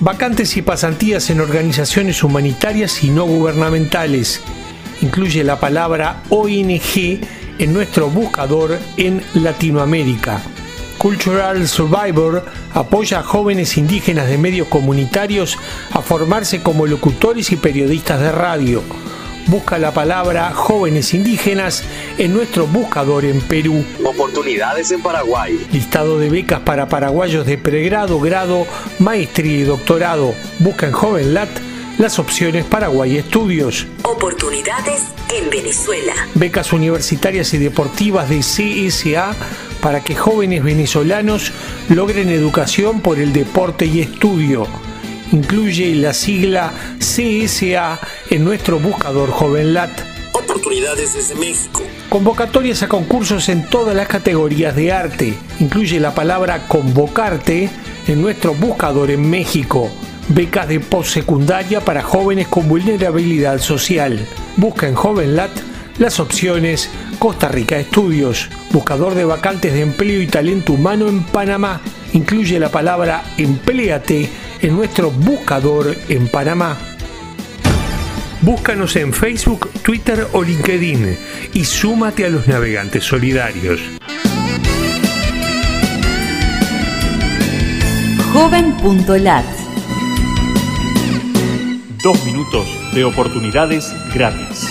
Vacantes y pasantías en organizaciones humanitarias y no gubernamentales. Incluye la palabra ONG en nuestro buscador en Latinoamérica. Cultural Survivor apoya a jóvenes indígenas de medios comunitarios a formarse como locutores y periodistas de radio. Busca la palabra jóvenes indígenas en nuestro buscador en Perú. Oportunidades en Paraguay. Listado de becas para paraguayos de pregrado, grado, maestría y doctorado. Busca en joven.lat las opciones Paraguay Estudios. Oportunidades en Venezuela. Becas universitarias y deportivas de CSA para que jóvenes venezolanos logren educación por el deporte y estudio. Incluye la sigla CSA en nuestro buscador joven.lat. Oportunidades desde México. Convocatorias a concursos en todas las categorías de arte. Incluye la palabra Convocarte en nuestro buscador en México. Becas de postsecundaria para jóvenes con vulnerabilidad social. Busca en joven.lat las opciones Costa Rica Estudios. Buscador de vacantes de empleo y talento humano en Panamá. Incluye la palabra Empléate en nuestro buscador en Panamá. Búscanos en Facebook, Twitter o LinkedIn y súmate a los navegantes solidarios. Joven.lat. 2 minutos de oportunidades gratis.